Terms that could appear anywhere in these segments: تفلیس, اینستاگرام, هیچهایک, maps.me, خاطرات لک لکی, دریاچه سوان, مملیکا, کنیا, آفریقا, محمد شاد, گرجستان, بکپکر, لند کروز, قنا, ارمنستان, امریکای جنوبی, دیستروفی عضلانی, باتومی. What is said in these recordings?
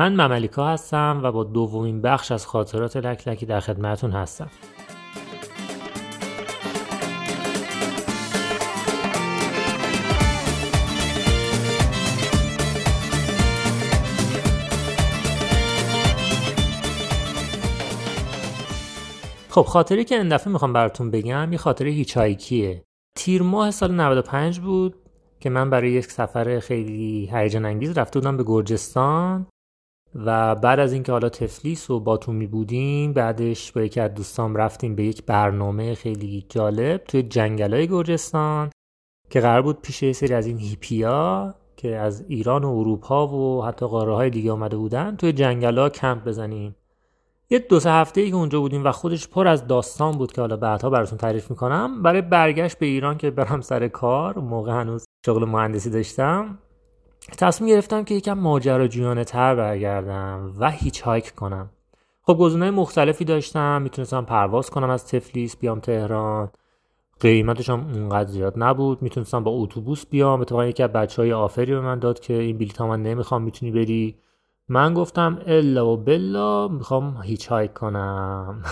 من مملیکا هستم و با دومین بخش از خاطرات لک لکی در خدمتتون هستم. خب خاطری که این دفعه میخوام براتون بگم یه خاطره هیچ‌هایکیه. تیر ماه سال 95 بود که من برای یک سفر خیلی هیجان انگیز رفته بودم به گرجستان و بعد از اینکه حالا تفلیس و باتومی بودیم بعدش با یکی از دوستام رفتیم به یک برنامه خیلی جالب توی جنگلای گرجستان که قرار بود پیش یه سری از این هیپیا که از ایران و اروپا و حتی قاره‌های دیگه اومده بودن توی جنگلا کمپ بزنیم. یه 2-3 هفته‌ای که اونجا بودیم و خودش پر از داستان بود که حالا بعدها براتون تعریف میکنم. برای برگشت به ایران که برم سر کار، موقع هنوز شغل مهندسی داشتم، تصمیم گرفتم که یکم ماجراجویانه تر برگردم و هیچ هایک کنم. خب گزینه‌های مختلفی داشتم، میتونستم پرواز کنم از تفلیس بیام تهران، قیمتش هم اونقدر زیاد نبود، میتونستم با اتوبوس بیام. اتفاقا یکی از بچه‌های آفری به من داد که این بلیط‌ها من نمیخوام، میتونی بری. من گفتم الا و بلا میخوام هیچ هایک کنم.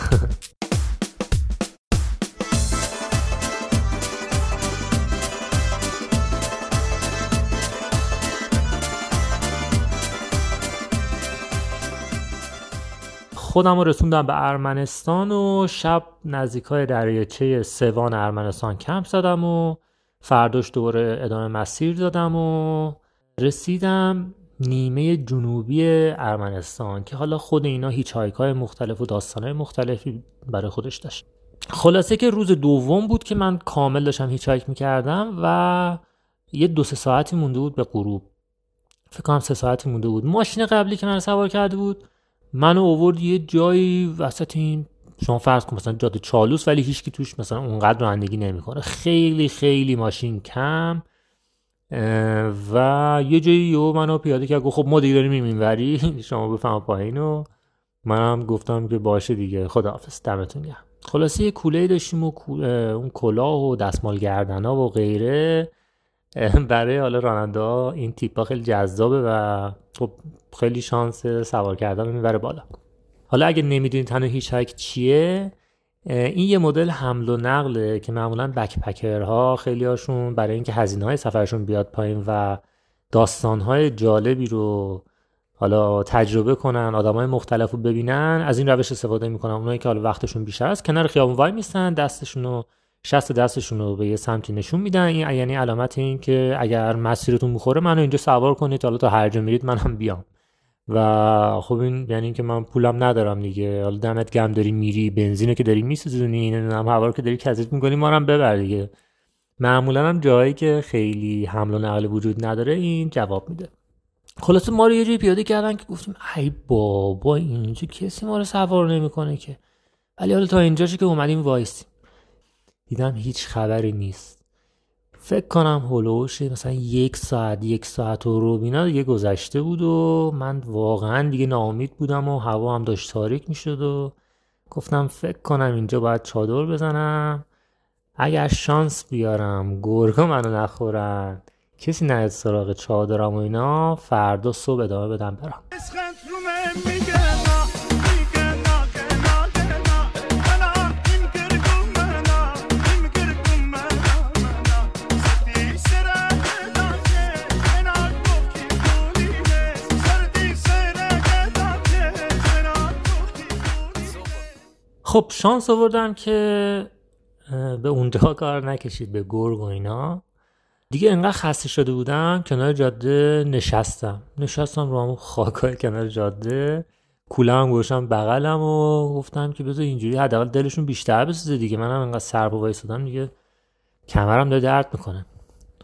خودم رسوندم به ارمنستان و شب نزدیکای دریاچه سوان ارمنستان کمپ زدم و فرداش دوباره ادامه مسیر دادم و رسیدم نیمه جنوبی ارمنستان که حالا خود اینا هیچ هایک‌های مختلف و داستان‌های مختلفی برای خودش داشت. خلاصه که روز دوم بود که من کامل داشتم هیچ هایک می‌کردم و یه 2-3 ساعتی مونده بود به غروب، فکر کنم 3 ساعتی مونده بود. ماشین قبلی که من سوار کرده بود منو آورد یه جایی وسط این، شما فرض کن مثلا جاده چالوس، ولی هیچکی توش مثلا اونقدر رانندگی نمی‌کنه، خیلی ماشین کم و یه جایی منو پیاده کرد، گفت خب ما دیگه داریم اینوری، شما بفرما پایینو. منم گفتم که باشه دیگه، خداحافظ، دمتون گرم. خلاصه یه کوله‌ای داشتیم و اون کلاه و دستمال گردنا و غیره برای حالا رانندا این تیپا خیلی جذابه و خب خیلی شانس سوار کردن میبره بالا. حالا اگه نمیدونید تنها هیچ هک چیه، این یه مدل حمل و نقله که معمولاً بکپکرها خیلی هاشون برای اینکه هزینه‌های سفرشون بیاد پایین و داستان‌های جالبی رو حالا تجربه کنن، آدم‌های مختلف رو ببینن، از این روش استفاده می‌کنن. اونایی که حالا وقتشون بیشتر است کنار خیابون وای میستن، دستشون رو به یه سمتی نشون میدن، این یعنی علامت این که اگر مسیرتون می‌خوره منو اینجا سوار کنید، حالا تا هر جا میرید منم بیام. و خب این یعنی اینکه من پولم ندارم دیگه، حالا دمت گرم داری میری، بنزینو که داری میسوزونی، نمیدونم هوا رو که داری کثیف میکنی، ما رو هم ببر دیگه. معمولا هم جایی که خیلی حمل و نقل وجود نداره این جواب میده. خلاصه ما رو یه جایی پیاده کردن که گفتیم ای بابا اینجا کسی ما رو سوار نمیکنه که، ولی حالا تا اینجاشه که اومدیم وایسیم، دیدم هیچ خبری نیست. فکر کنم هولوش مثلا 1 ساعت و روبینا دیگه گذشته بود و من واقعا دیگه ناامید بودم و هوا هم داشت تاریک میشد و گفتم فکر کنم اینجا باید چادر بزنم، اگر شانس بیارم گرگا منو نخورن، کسی نیاد سراغ چادرم و اینا، فردا صبح ادامه بدم برام. خب شانس آوردم که به اونجا کار نکشید، به گرگ و اینا. دیگه انقدر خسته شده بودم کنار جاده نشستم رو همون خاکای کنار جاده، کوله‌ام گوشم بغلم و گفتم که بذار اینجوری حداقل دلشون بیشتر بسوزه دیگه، منم انقدر سر با وایسادم دیگه کمرم داره درد میکنه.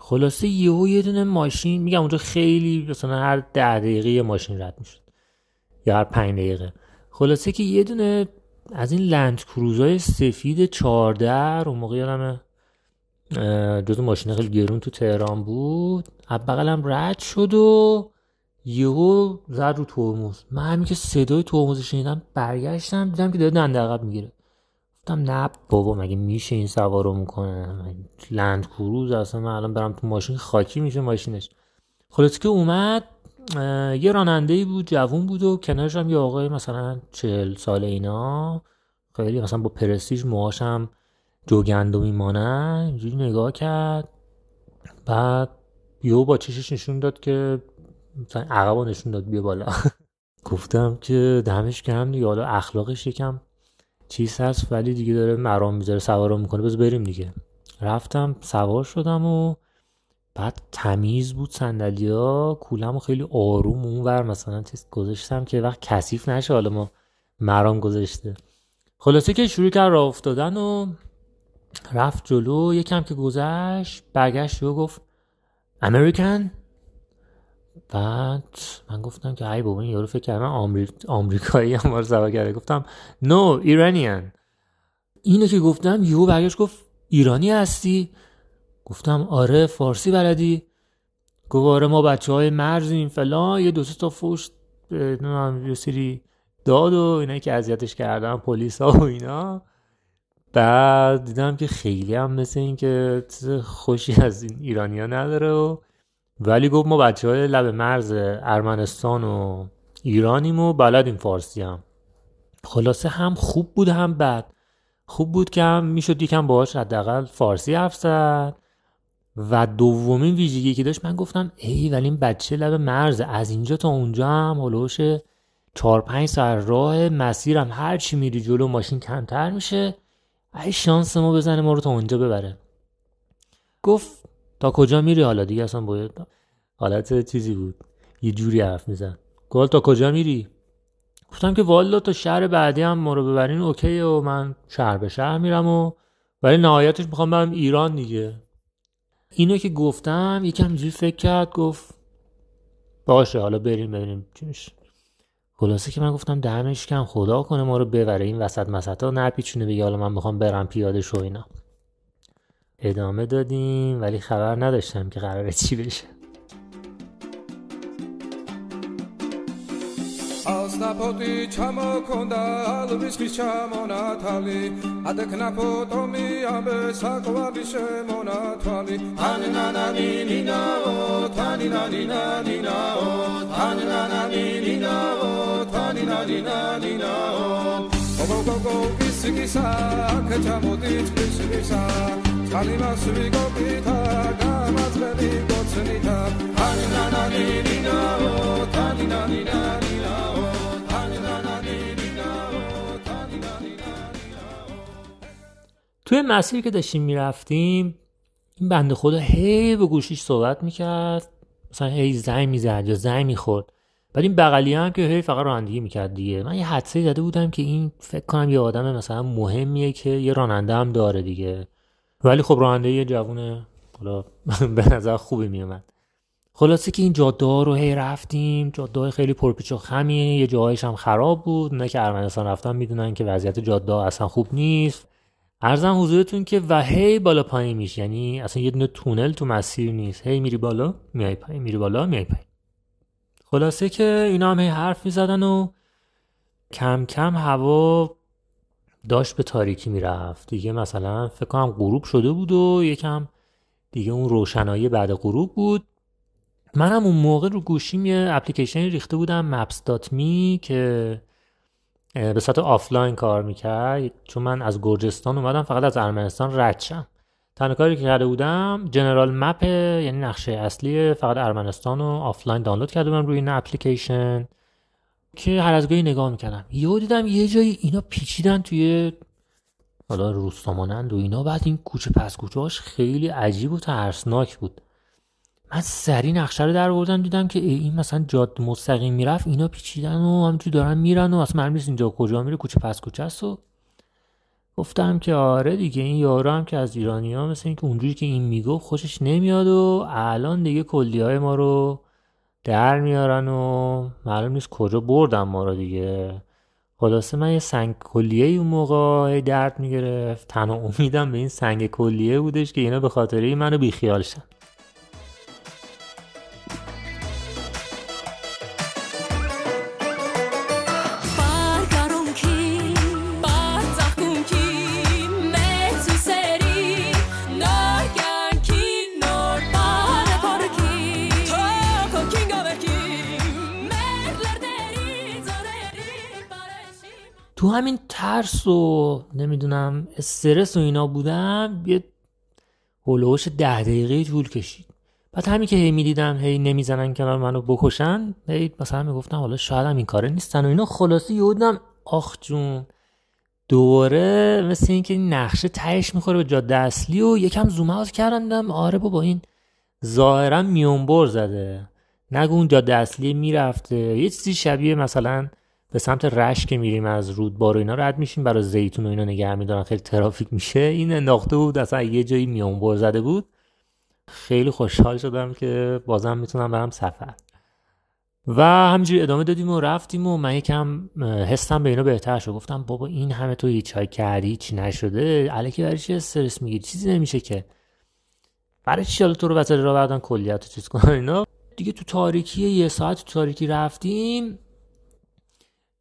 خلاصه یهو یه دونه ماشین، میگم اونجا خیلی مثلا هر 10 دقیقه یه ماشین رد میشد یا هر 5 دقیقه، خلاصه که یه دونه از این لند کروزای سفید 4 در، اون موقع یادمه جزو ماشین خیلی گرون تو تهران بود، بغلم رد شد و یهو زد رو ترمز. من همین که صدای ترمز شنیدم برگشتم، دیدم که داره دنده عقب میگیره. گفتم نه بابا مگه میشه این سوارو میکنه، لند کروز اصلا، من الان برم تو ماشین خاکی میشه ماشینش. خلاص که اومد یه راننده‌ای بود، جوون بود و کنارش هم یه آقای مثلا 40 ساله، اینا خیلی مثلا با پرستیژ، موهاشم جوگندمی مانه، اینجوری نگاه کرد، بعد یهو با چشش نشون داد که مثلا عقبو نشون داد بیا بالا. گفتم که دمش گرم دیگه، حالا اخلاقش یکم چیز هست ولی دیگه داره مرام میذاره، سوارم میکنه، بذار بریم دیگه. رفتم سوار شدم و بعد تمیز بود صندلی‌ها، کولمو خیلی آروم اونور مثلا چیز گذاشتم که وقت کثیف نشه، حالا ما مرام گذاشته. خلاصه که شروع کرد راه افتادن و رفت جلو، یکم که گذشت برگشت و گفت امریکن. بعد من گفتم که ای بابا این یارو فکر کنم آمریکایی هم وارد سوار کرده. گفتم نو ایرانیان. اینو که گفتم یهو برگشت گفت ایرانی هستی؟ گفتم آره. فارسی بلدی؟ گفت آره ما بچهای مرزیم فلان، یه دو سه تا فوش یه سری داد و اینا که اذیتش کردن پلیسا و اینا. بعد دیدم که خیلی هم مثل این که خوشی از این ایرانیا نداره و ولی گفت ما بچهای لب مرز ارمنستان و ایرانیم و بلدیم فارسی هم. خلاصه هم خوب بود هم بد. خوب بود که هم میشد یکم باهاش حداقل فارسی حرف زد و دومین ویژگی که داشت، من گفتم ای ولی این بچه لب مرز از اینجا تا اونجا هم هلوش 4-5 ساعت راه، مسیرم هر چی میری جلو ماشین کمتر میشه، ای شانس ما بزنه ما رو تا اونجا ببره. گفت تا کجا میری حالا دیگه، اصلا باید حالت چیزی بود، یه جوری حرف میزن. گفت تا کجا میری؟ گفتم که والا تا شهر بعدی هم ما رو ببرین اوکی و من شهر به شهر میرم و ولی نهایتش میخوام برم ایران دیگه. اینو که گفتم یکم جوری فکر کرد، گفت باشه حالا بریم ببینیم چی میشه. خلاصه که من گفتم دمش کم، خدا کنه ما رو ببره، این وسط مسطا نپیچونه بگه حالا من میخوام برم پیاده شو اینا. ادامه دادیم ولی خبر نداشتم که قراره چی بشه. از نپوتی چما کنده الویسکی چما نتالی ادک نپوتو میام به ساقوا بیشه مناتوالی تانی نانی نینا و تانی نانی نانی نا و تانی نانی نینا و تانی نانی نانی نا و گو گو گو بیسکی سا کچامو دیت بیسکی سا تانی ماسوی گو بیتا گام از بی گوتنیتا تانی نانی نینا و تانی نانی نانی نا. توی مسیر که داشتیم میرفتیم این بنده خدا هی به گوشیش صحبت میکرد، مثلا هی زنگ میزد یا زنگ میخورد، بعد این بغلی هم که هی فقط رانندگی میکرد دیگه. من یه حدسه‌ای زده بودم که این فکر کنم یه آدم مثلا مهمیه که یه راننده هم داره دیگه، ولی خب راننده یه جوونه حالا به نظر خوبی میومد. خلاصه که این جاده‌ها رو هی رفتیم، جاده‌های خیلی پرپیچ و خمیه، یه جاهایش هم خراب بود، نه که ارمنستان رفتن میدونن که وضعیت جاده‌ها اصلا خوب نیست. عرضم حضورتون که و هی بالا پایین میشه، یعنی اصلا یه دونه تونل تو مسیر نیست، هی میری بالا میای پایین، میری بالا میای پایین. خلاصه که اینا هم هی حرف میزدن و کم کم هوا داشت به تاریکی میرفت دیگه، مثلا فکر کنم غروب شده بود و یکم دیگه اون روشنایی بعد غروب بود. منم اون موقع رو گوشیم یه اپلیکیشن ریخته بودم maps.me که به صورت آفلاین کار میکرد، چون من از گرجستان اومدم فقط از ارمنستان رد شم. تنها کاری که کرده بودم جنرال مپ، یعنی نقشه اصلی فقط ارمنستان رو آفلاین دانلود کرده بودم روی این اپلیکیشن که هر از گاهی نگاه میکردم. یهو دیدم یه جایی اینا پیچیدن توی حالا روستا مانند و اینا، بعد این کوچه پس کوچه‌هاش خیلی عجیب و ترسناک بود. من سری نقشه رو در آوردم، دیدم که این مثلا جاده مستقیم میرفت، اینا پیچیدن و همینجوری دارن میرن و اصلا معلوم نیست اینجا کجا میره، کوچه پس کوچه است. و گفتم که آره دیگه این یارو هم که از ایرانی‌ها مثلا اینکه اونجوری که این میگفت خوشش نمیاد و الان دیگه کلیهای ما رو در میارن و معلوم نیست کجا بردن ما رو دیگه. خلاصه من یه سنگ کلیه اون موقع درد میگرفت، تنها امیدم به این سنگ کلیه بودش که اینا به خاطری منو بی خیال شدن. تو همین ترس و نمیدونم استرس و اینا بودم، یه هولوش 10 دقیقه طول کشید. بعد همین که هی میدیدم هی نمیزنن کنار منو بکشن، هی مثلا میگفتم حالا شاید هم این کاره نیستن و اینا. خلاصه یهودم آخ جون، دوباره مثل این که نقشه تهش میخوره به جاده اصلی و یکم زوم اوت کردم، آره بابا این ظاهرا میونبر زده، نگو اون جاده اصلی میرفته. یه چیزی شبیه مثلا به سمت رشت که میریم از رودبار و اینا رد میشیم، برای زیتون و اینا نگه میدارن خیلی ترافیک میشه، این انداخته بود اصلا یه جایی میونبر زده بود. خیلی خوشحال شدم که بازم میتونم برم سفر و همینجوری ادامه دادیم و رفتیم و من یکم حسم به اینا بهتر شد. گفتم بابا این همه تو هیچ های کردی هیچ نشده، الکی برای چی استرس میگیری، چیزی نمیشه که، برای چی حالا تو رو بذاری راه بعدن کلیاتو چیز کنن اینا دیگه. تو تاریکی یه ساعت تو تاریکی رفتیم.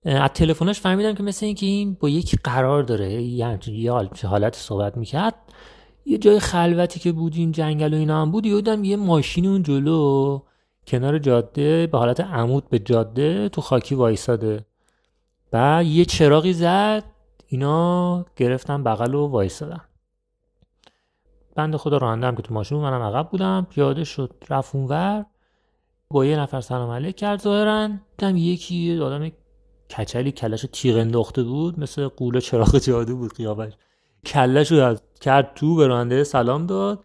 از تلفنش فهمیدم که مثل اینکه این با یکی قرار داره، یعنی یه حالت صحبت میکرد. یه جای خلوتی که بود، این جنگل و اینا هم بود، یادم یه ماشین اون جلو کنار جاده به حالت عمود به جاده تو خاکی وایساده، بعد یه چراغی زد، اینا گرفتن بغل و وایسادن. بنده خدا راننده هم که تو ماشین منم عقب بودم، پیاده شد رفت اونور، با یه نفر سلام علیک کرد ظاهراً. دیدم یکی آدم کچلی کلهشو تیغ انداخته بود، مثل قوله چراغ جادو بود قیافش، کلهشو کرد تو به راننده سلام داد،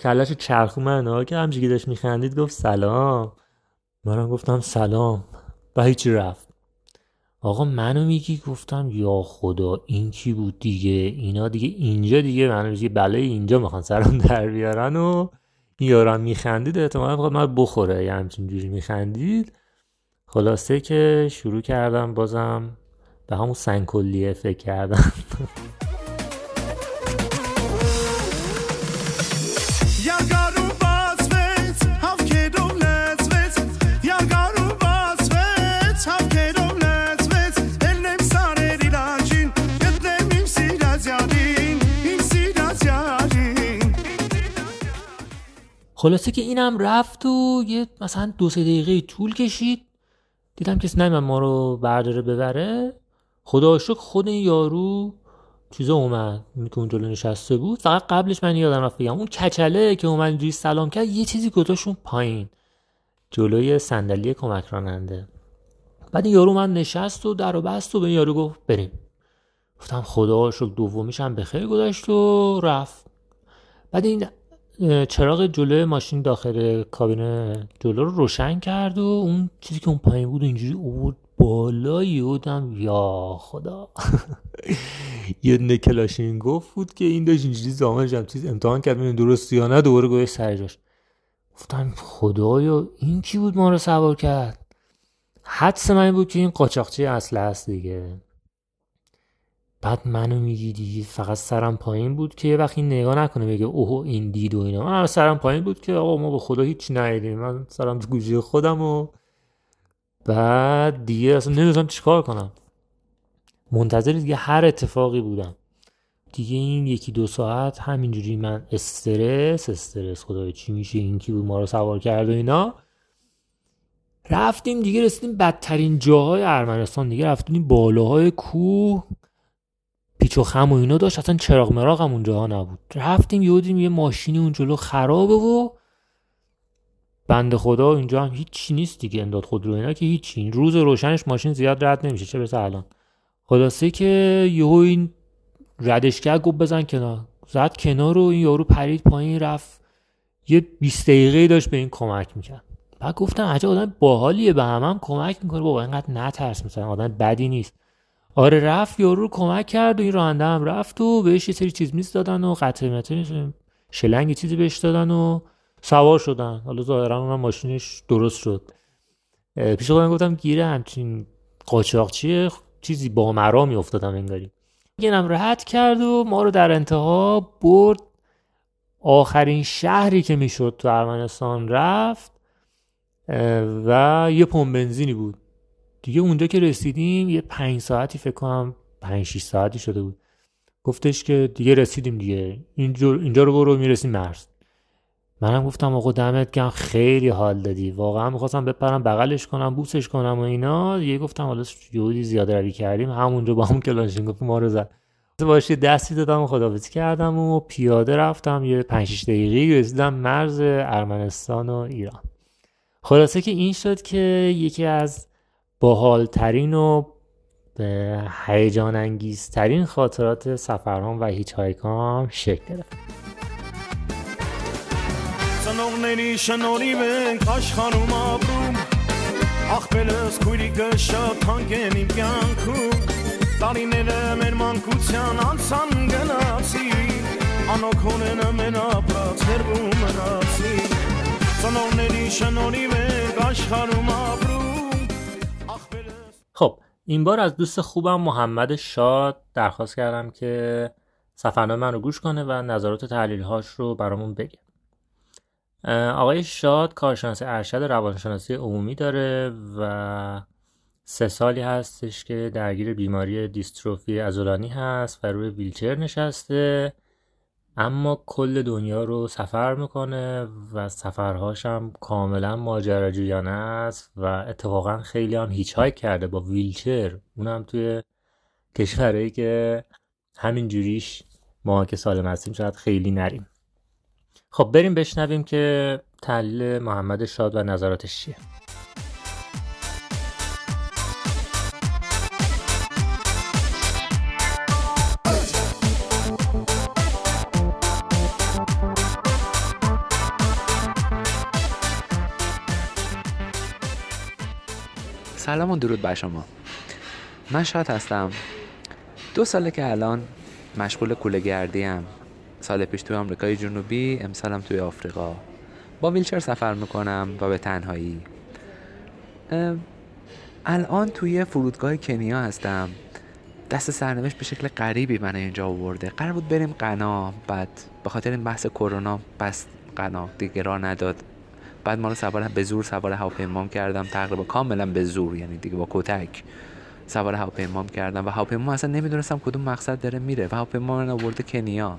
کلهشو چرخوندن که همجوری داشت میخندید، گفت سلام. منم گفتم سلام، و هیچی رفت. آقا منو میگی؟ گفتم یا خدا این کی بود دیگه، اینا دیگه اینجا دیگه منو میگی بله اینجا میخوان سرم در بیارن و یارم میخندید، احتمالاً فقط من بخوره یا همچین جوری میخندید. خلاصه که شروع کردم بازم به همون سنگ‌کلیه فکر کردم. خلاصه که اینم رفت و یه مثلا 2-3 دقیقه طول کشید، دیدم کسی نمیاد ما رو برداره ببره. خدا شکر خود این یارو چیزا اومد که اون جلو نشسته بود. فقط قبلش من یادم رفت بگم، اون کچله که اومد اینجوری سلام کرد یه چیزی گذاشون پایین جلوی صندلی کمک راننده، بعد این یارو من نشست و درو بست و به این یارو گفت بریم. گفتم خدا شکر دومیشم به خیر گذشت و رفت. بعد این چراغ جلوی ماشین داخل کابین جلو رو روشن کرد و اون چیزی که اون پایین بود اینجوری اومد بالا. یادم یا خدا یه نکلاشینگوف بود که این داشت اینجوری زامنش هم چیز امتحان کرد ببینم درست یا نه، دوباره گوش سر جاش. گفتم خدایا این کی بود ما رو سوار کرد؟ حدس من بود که این قاچاقچی اصله است دیگه. بعد منو میگیدی فقط سرم پایین بود که یه وقتی نگاه نکنه بگه اوه این دید و اینا. من سرم پایین بود که آقا ما به خدا هیچ ندیدیم، من سرم تو گوشه خودم و بعد دیگه اصلا نمیدونم چیکار کنم، منتظر دیگه هر اتفاقی بودم دیگه. این 1-2 ساعت همینجوری من استرس خدایا چی میشه این کی بود ما رو سوار کرد و اینا. رفتیم دیگه رسیدیم بدترین جاهای ارمنستان دیگه، رفتیم بالاهای کوه پیچ و خم و اینا داشت، اصلا چراغ مراغ هم اونجاها نبود. رفتیم یودیم یه ماشینی اون جلو خرابه و بنده خدا اینجا هم هیچی نیست دیگه، امداد خودرو اینا که هیچی، این روز روشنش ماشین زیاد رد نمیشه چه برسه الان. خلاصه که یهو این ردشگر گفت بزن کنار، زد کنار و این یارو پرید پایین رفت. یه 20 دقیقه داشت به این کمک میکرد. بعد گفتم عجب آدم باحالیه، به هم کمک میکنه، بابا اینقدر نترس، مثلا آدم بدی نیست. آره رفت یارو رو کمک کرد و این راننده هم رفت و بهش یه سری چیز میز دادن و قطعه متر شلنگ چیزی بهش دادن و سوار شدن. حالا ظاهرا اونم ماشینش درست شد. پیش خودم گفتم گیره همچین قاچاقچیه چیزی با مرا میافتادم انگاری. اینم راحت کرد و ما رو در انتها برد آخرین شهری که میشد تو ارمنستان رفت و یه پمپ بنزینی بود دیگه. اونجا که رسیدیم یه 5 ساعتی فکر کنم 5-6 ساعتی شده بود، گفتش که دیگه رسیدیم دیگه اینجا رو برو میرسیم مرز. منم گفتم آقا دمت گرم، خیلی حال دادی، واقعا می‌خواستم بپرم بغلش کنم بوسش کنم و اینا. یه گفتم حالا یهودی زیاده روی کردیم، همونجا با هم کلاشینکوف ما رو زد. باشه دستی دادم و خداحافظی کردم و پیاده رفتم یه 5-6 دقیقه رسیدم مرز ارمنستان و ایران. خلاصه که این شد که یکی از باحال‌ترین و هیجان انگیزترین خاطرات سفرهام و هیچ هایکام شکل گرفت. سنون نشنوری من کاش خانم آبروم آخ بلس کوری گشا تانگنی بیان کو دارینه من مانکوچان آنسان گناسی آنو کنن من آبرا تربوم راسی سنون نشنوری من کاش خانم آبروم آخ بلس. خب این بار از دوست خوبم محمد شاد درخواست کردم که سفرنامه من رو گوش کنه و نظرات و تحلیل‌هاش رو برامون بگه. آقای شاد کارشناس ارشد روانشناسی عمومی داره و 3 سالی هستش که درگیر بیماری دیستروفی عضلانی هست و روی ویلچر نشسته، اما کل دنیا رو سفر میکنه و سفرهاش هم کاملا ماجراجویانه است و اتفاقا خیلی هم هیچ‌هایک کرده با ویلچر، اونم توی کشورهایی که همین جوریش ما که سالم هستیم شاید خیلی نریم. خب بریم بشنویم که تحلیل محمد شاد و نظراتش چیه. سلام و درود بر شما. من شاد هستم. 2 ساله که الان مشغول کوله‌گردی‌ام. سال پیش توی امریکای جنوبی، امسالم توی آفریقا. با ویلچر سفر میکنم و به تنهایی. الان توی فرودگاه کنیا هستم. دست سرنوشت به شکل غریبی من اینجا آورده. قرار بود بریم قنا، بعد به خاطر این بحث کرونا بست قنا دیگه راه نداد. بعد ما رو به زور سوار هواپیما کردم، تقریبا کاملا به زور، یعنی دیگه با کتک سوار هواپیما کردم و هواپیما اصلا نمیدونستم کدوم مقصد داره میره و هواپیما من آورده کنیا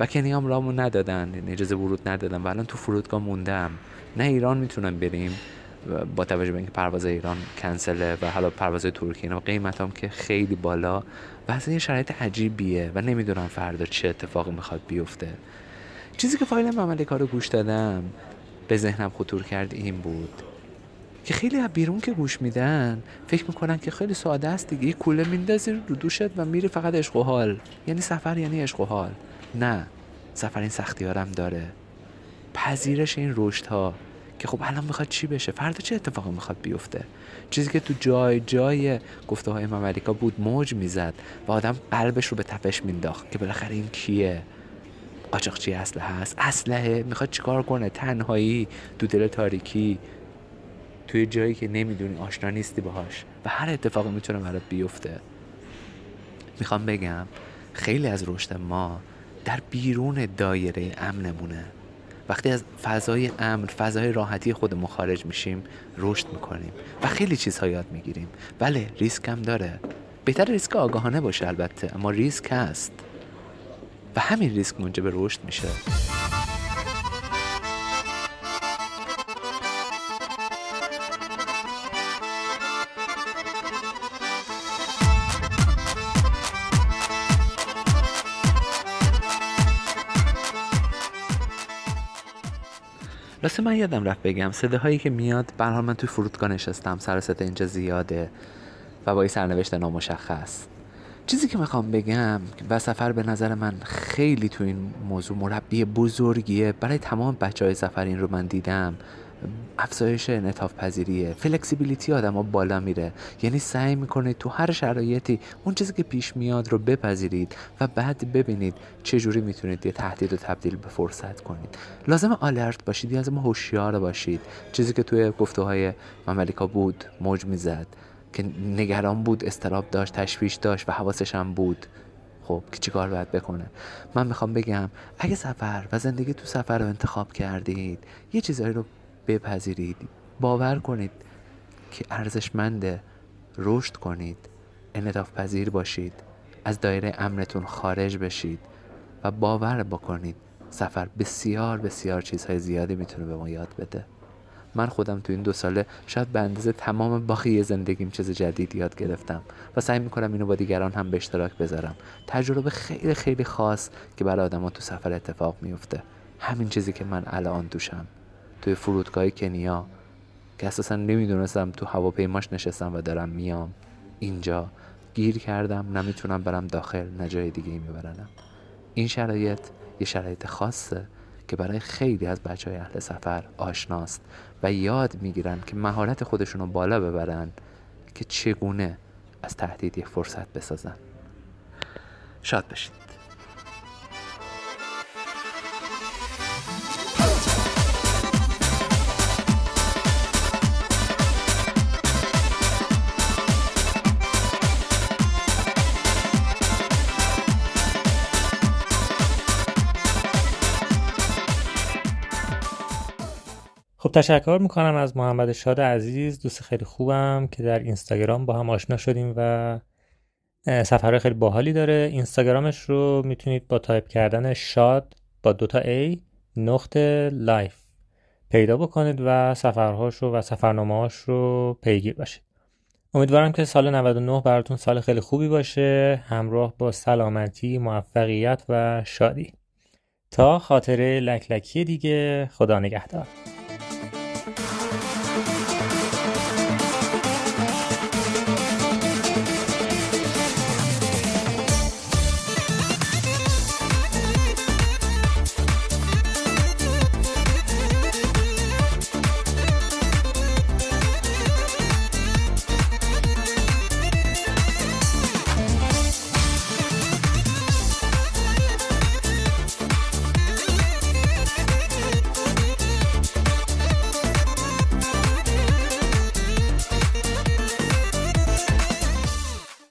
و کنیا هم رامون ندادن، یعنی اجازه ورود ندادن و الان تو فرودگاه موندم. نه ایران میتونم بریم با توجه به اینکه پرواز ایران کنسله و حالا پرواز ترکیه و قیمتام که خیلی بالا و اصلا یه شرایط عجیبیه و نمیدونم فردا چه اتفاقی میخواد بیفته. چیزی که فایل مملیکا رو گوش دادم به ذهنم خطور کرد این بود که خیلی بیرون که گوش میدن فکر میکنن که خیلی ساده است دیگه، یه کوله میندازی رو دوشت و میری، فقط عشق و حال، یعنی سفر یعنی عشق و حال. نه، سفر این سختیارم داره، پذیرش این رشد ها که خب الان میخواد چی بشه، فردا چه اتفاقی میخواد بیفته. چیزی که تو جای گفته های مملیکا بود موج میزد و آدم قلبش رو به تپش مینداخت که بالاخره این کیه، قاچاقچی اسلحه هست، اسلحه میخواد چیکار کنه، تنهایی تو دل تاریکی توی جایی که نمیدونی، آشنا نیستی باهاش و هر اتفاقی میتونه برات بیفته. میخوام بگم خیلی از رشد ما در بیرون دایره امنمونه. وقتی از فضای امن، فضای راحتی خودمون خارج میشیم، رشد میکنیم و خیلی چیزها یاد میگیریم. بله، ریسک هم داره، بهتر ریسک آگاهانه باشه البته، اما ریسک هست و همین ریسک منجر به رشد میشه. لازم من یادم رفت بگم صداهایی که میاد، به هر حال من توی فرودگاه نشستم، سر صدا اینجا زیاده و با این سرنوشت نامشخص. چیزی که میخوام بگم و سفر به نظر من خیلی تو این موضوع مربی بزرگیه برای تمام بچهای سفر، این رو من دیدم، افزایش انعطاف پذیریه، فلکسیبیلیتی آدم‌ها بالا میره، یعنی سعی میکنه تو هر شرایطی اون چیزی که پیش میاد رو بپذیرید و بعد ببینید چه جوری میتونید یه تهدید رو تبدیل به فرصت کنید. لازم آلرت باشید، لازم هوشیار باشید. چیزی که توی گفته‌های مملیکا بود، موج میزد، که نگران بود، استراب داشت، تشویش داشت و حواسش هم بود خب که چی کار باید بکنه. من میخوام بگم اگه سفر و زندگی تو سفر رو انتخاب کردید، یه چیزایی رو بپذیرید، باور کنید که ارزشمنده، رشد کنید، انعطاف پذیر باشید، از دایره امنتون خارج بشید و باور بکنید سفر بسیار بسیار چیزهای زیادی میتونه به ما یاد بده. من خودم تو این 2 ساله شاید به اندازه تمام باقی زندگیم چیز جدید یاد گرفتم و سعی میکنم اینو با دیگران هم به اشتراک بذارم. تجربه خیلی خیلی خاص که برای آدما تو سفر اتفاق میفته، همین چیزی که من الان توشم، توی فرودگاه کنیا که اساسا نمیدونستم تو هواپیماش نشستم و دارم میام اینجا، گیر کردم، نمیتونم برم داخل، نه جای دیگه میبرنم. این شرایط یه شرایط خاصه که برای خیلی از بچهای اهل سفر آشناست و یاد میگیرن که مهارت خودشونو بالا ببرن که چگونه از تهدید یه فرصت بسازن. شاد بشید. خب تشکر میکنم از محمد شاد عزیز، دوست خیلی خوبم که در اینستاگرام با هم آشنا شدیم و سفرهای خیلی باحالی داره. اینستاگرامش رو میتونید با تایپ کردن شاد با 2 A نقطه لایف پیدا بکنید و سفرهاشو و سفرنامه‌هاش رو پیگیر باشید. امیدوارم که سال 99 براتون سال خیلی خوبی باشه، همراه با سلامتی، موفقیت و شادی. تا خاطره لک لکی دیگه، خدا نگهدار.